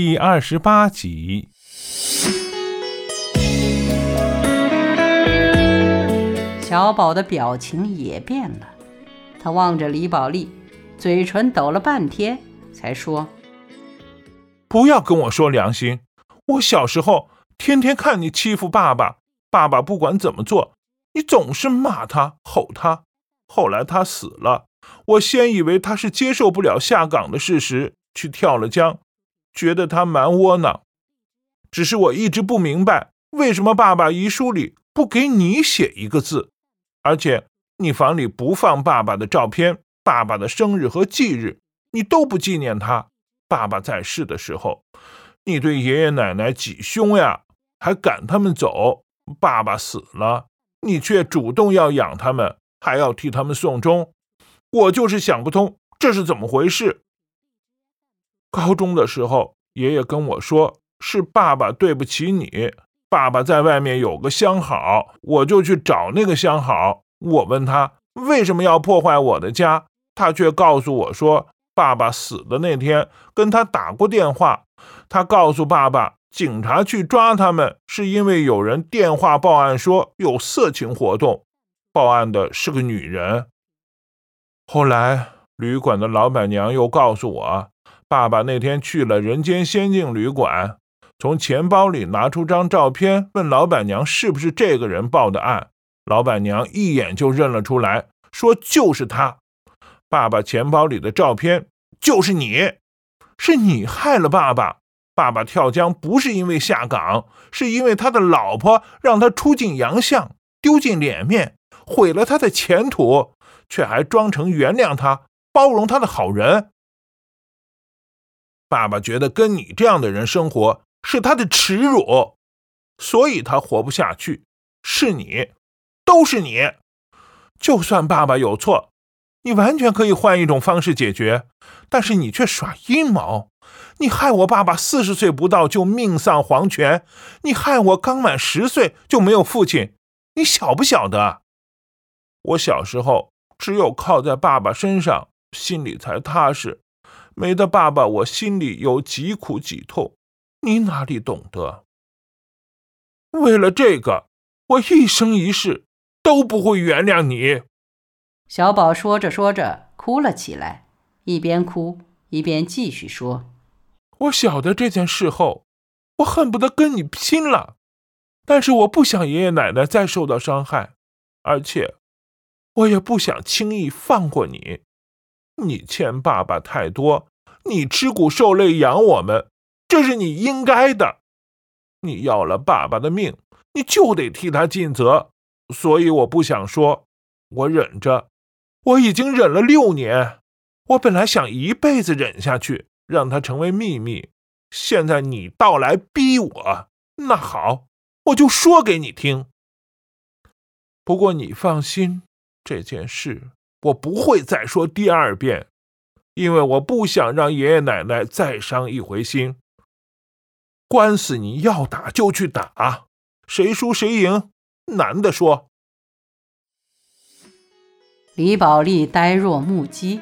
第28集。小宝的表情也变了，他望着李宝莉，嘴唇抖了半天才说，不要跟我说良心，我小时候天天看你欺负爸爸，爸爸不管怎么做你总是骂他吼他，后来他死了，我先以为他是接受不了下岗的事实去跳了江，觉得他蛮窝囊，只是我一直不明白为什么爸爸遗书里不给你写一个字，而且你房里不放爸爸的照片，爸爸的生日和忌日你都不纪念他，爸爸在世的时候你对爷爷奶奶几凶呀，还赶他们走，爸爸死了你却主动要养他们，还要替他们送终，我就是想不通这是怎么回事。高中的时候爷爷跟我说，是爸爸对不起你，爸爸在外面有个相好，我就去找那个相好，我问他为什么要破坏我的家，他却告诉我说爸爸死的那天跟他打过电话，他告诉爸爸警察去抓他们是因为有人电话报案说有色情活动，报案的是个女人。后来旅馆的老板娘又告诉我，爸爸那天去了人间仙境旅馆，从钱包里拿出张照片问老板娘是不是这个人报的案，老板娘一眼就认了出来，说就是他，爸爸钱包里的照片就是你，是你害了爸爸，爸爸跳江不是因为下岗，是因为他的老婆让他出尽洋相，丢尽脸面，毁了他的前途，却还装成原谅他包容他的好人。爸爸觉得跟你这样的人生活是他的耻辱，所以他活不下去，是你，都是你。就算爸爸有错，你完全可以换一种方式解决，但是你却耍阴谋，你害我爸爸40岁不到就命丧黄泉，你害我刚满10岁就没有父亲，你晓不晓得？我小时候只有靠在爸爸身上，心里才踏实，没得爸爸我心里有几苦几痛，你哪里懂得？为了这个，我一生一世都不会原谅你。小宝说着说着哭了起来，一边哭一边继续说，我晓得这件事后，我恨不得跟你拼了，但是我不想爷爷奶奶再受到伤害，而且我也不想轻易放过你，你欠爸爸太多，你吃苦受累养我们，这是你应该的，你要了爸爸的命，你就得替他尽责，所以我不想说，我忍着，我已经忍了6年，我本来想一辈子忍下去，让它成为秘密，现在你倒来逼我，那好，我就说给你听。不过你放心，这件事我不会再说第2遍，因为我不想让爷爷奶奶再伤一回心。官司你要打就去打，谁输谁赢难得说。李宝莉呆若木鸡。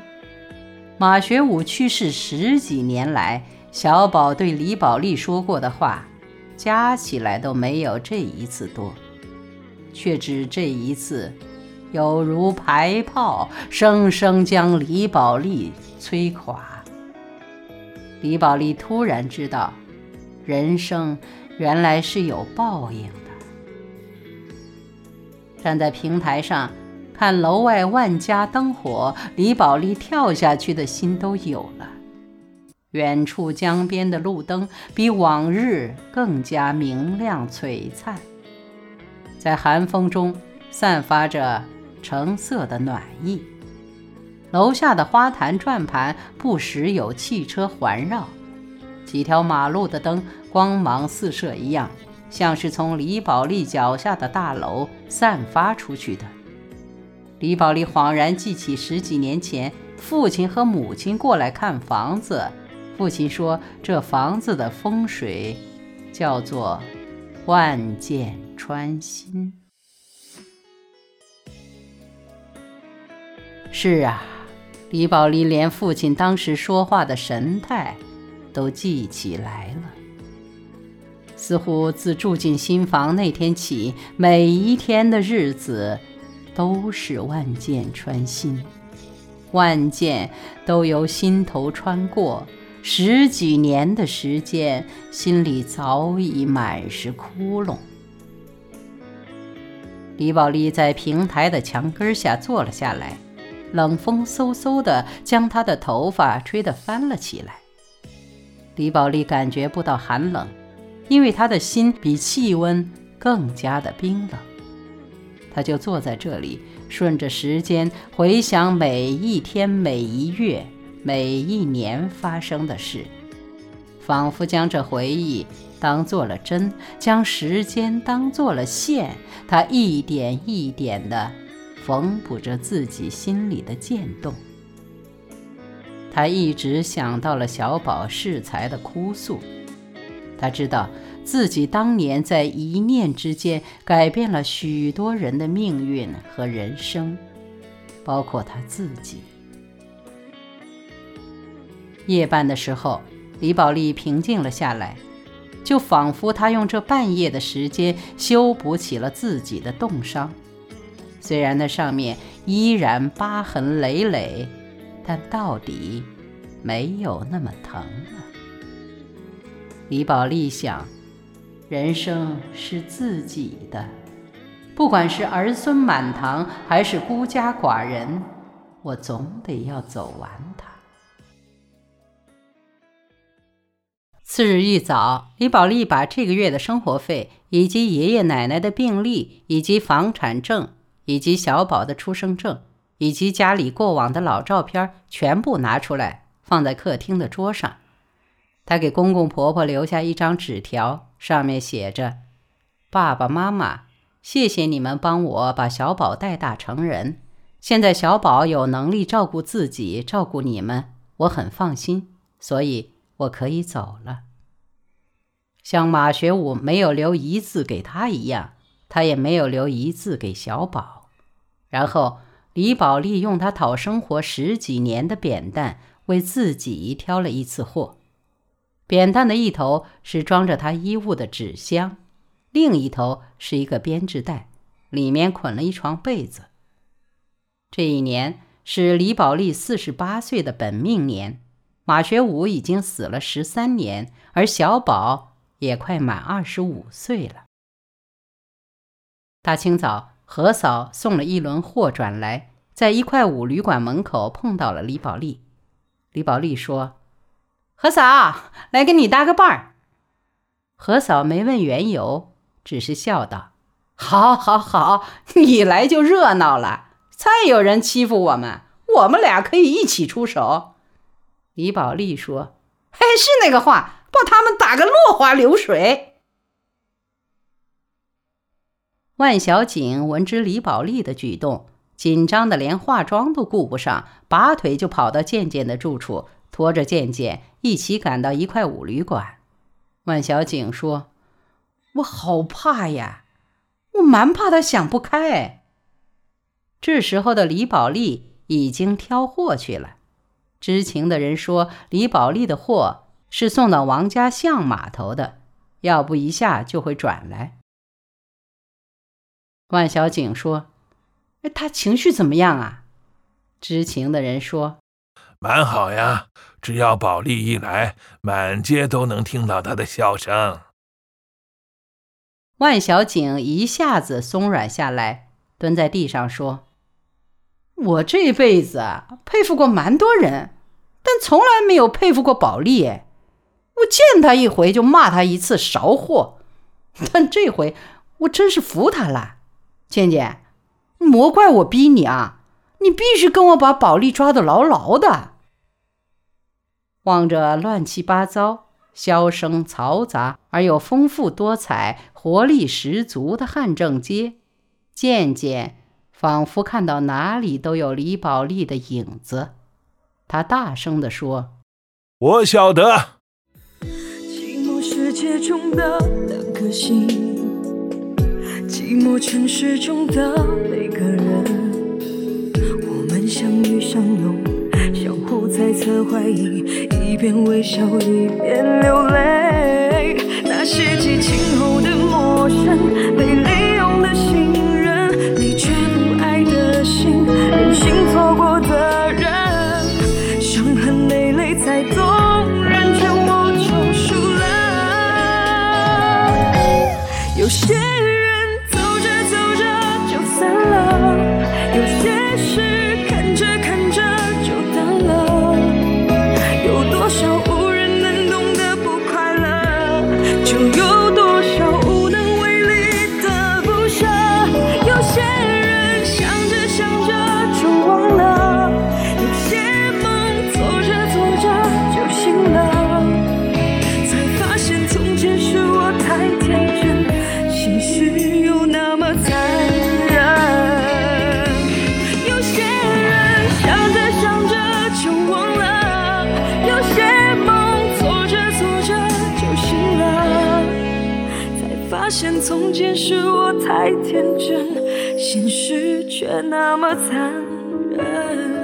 马学武去世10几年来，小宝对李宝莉说过的话加起来都没有这一次多，却只这一次有如排炮，生生将李宝莉摧垮。李宝莉突然知道，人生原来是有报应的。站在平台上看楼外万家灯火，李宝莉跳下去的心都有了。远处江边的路灯比往日更加明亮璀璨，在寒风中散发着橙色的暖意，楼下的花坛转盘不时有汽车环绕，几条马路的灯光芒四射一样，像是从李宝莉脚下的大楼散发出去的。李宝莉恍然记起10几年前父亲和母亲过来看房子，父亲说这房子的风水叫做万箭穿心。是啊，李宝莉连父亲当时说话的神态都记起来了。似乎自住进新房那天起，每一天的日子都是万箭穿心，万箭都由心头穿过。十几年的时间，心里早已满是窟窿。李宝莉在平台的墙根下坐了下来，冷风嗖嗖地将她的头发吹得翻了起来。李宝莉感觉不到寒冷，因为她的心比气温更加的冰冷。她就坐在这里，顺着时间回想每一天、每一月、每一年发生的事，仿佛将这回忆当做了针，将时间当做了线，他一点一点地缝补着自己心里的渐冻。他一直想到了小宝适才的哭诉，他知道自己当年在一念之间改变了许多人的命运和人生，包括他自己。夜半的时候，李宝莉平静了下来，就仿佛她用这半夜的时间修补起了自己的冻伤。虽然那上面依然疤痕累累，但到底没有那么疼了。李宝莉想，人生是自己的，不管是儿孙满堂还是孤家寡人，我总得要走完它。次日一早，李宝莉把这个月的生活费，以及爷爷奶奶的病历，以及房产证，以及小宝的出生证，以及家里过往的老照片全部拿出来，放在客厅的桌上。她给公公婆婆留下一张纸条，上面写着：爸爸妈妈，谢谢你们帮我把小宝带大成人，现在小宝有能力照顾自己，照顾你们，我很放心，所以我可以走了。像马学武没有留一字给他一样，他也没有留一字给小宝。然后李宝莉用他讨生活十几年的扁担为自己挑了一次货。扁担的一头是装着他衣物的纸箱，另一头是一个编织袋，里面捆了一床被子。这一年是李宝莉48岁的本命年，马学武已经死了13年，而小宝也快满25岁了。大清早，何嫂送了一轮货转来，在1块5旅馆门口碰到了李宝莉。李宝莉说：何嫂，来跟你搭个伴儿。何嫂没问缘由，只是笑道：好，你来就热闹了，再有人欺负我们，我们俩可以一起出手。李宝莉说：嘿，是那个话，把他们打个落花流水。万小景闻知李宝莉的举动，紧张的连化妆都顾不上，拔腿就跑到健健的住处，拖着健健一起赶到1块5旅馆。万小景说：我好怕呀，我蛮怕他想不开。这时候的李宝莉已经挑货去了。知情的人说，李宝莉的货是送到王家巷码头的，要不一下就会转来。万小景说：他情绪怎么样啊？知情的人说：蛮好呀，只要宝莉一来，满街都能听到他的笑声。万小景一下子松软下来，蹲在地上说：我这辈子佩服过蛮多人，但从来没有佩服过宝莉。我见她一回就骂她一次勺货，但这回我真是服她了。健健，莫怪我逼你啊，你必须跟我把宝莉抓得牢牢的。望着乱七八糟、箫声嘈杂而又丰富多彩、活力十足的汉正街，健健仿佛看到哪里都有李宝莉的影子，他大声地说：我晓得寂寞世界中的两颗心，寂寞城市中的每个人，我们相遇相拥相互猜测怀疑，一边微笑一边流泪。那些激情后的陌生，被利用的信任，你却不爱的心，任性错过的人，伤痕累累才懂，人全我成熟了。有些人走着走着就散了，有些事看着看着就淡了，有多少无人能懂的不快乐，就有多少无能为力的不舍。有些人想着想着就忘了，有些梦做着做着就醒了，才发现从前是我太天真，心事又那么残。发现从前是我太天真，现实却那么残忍。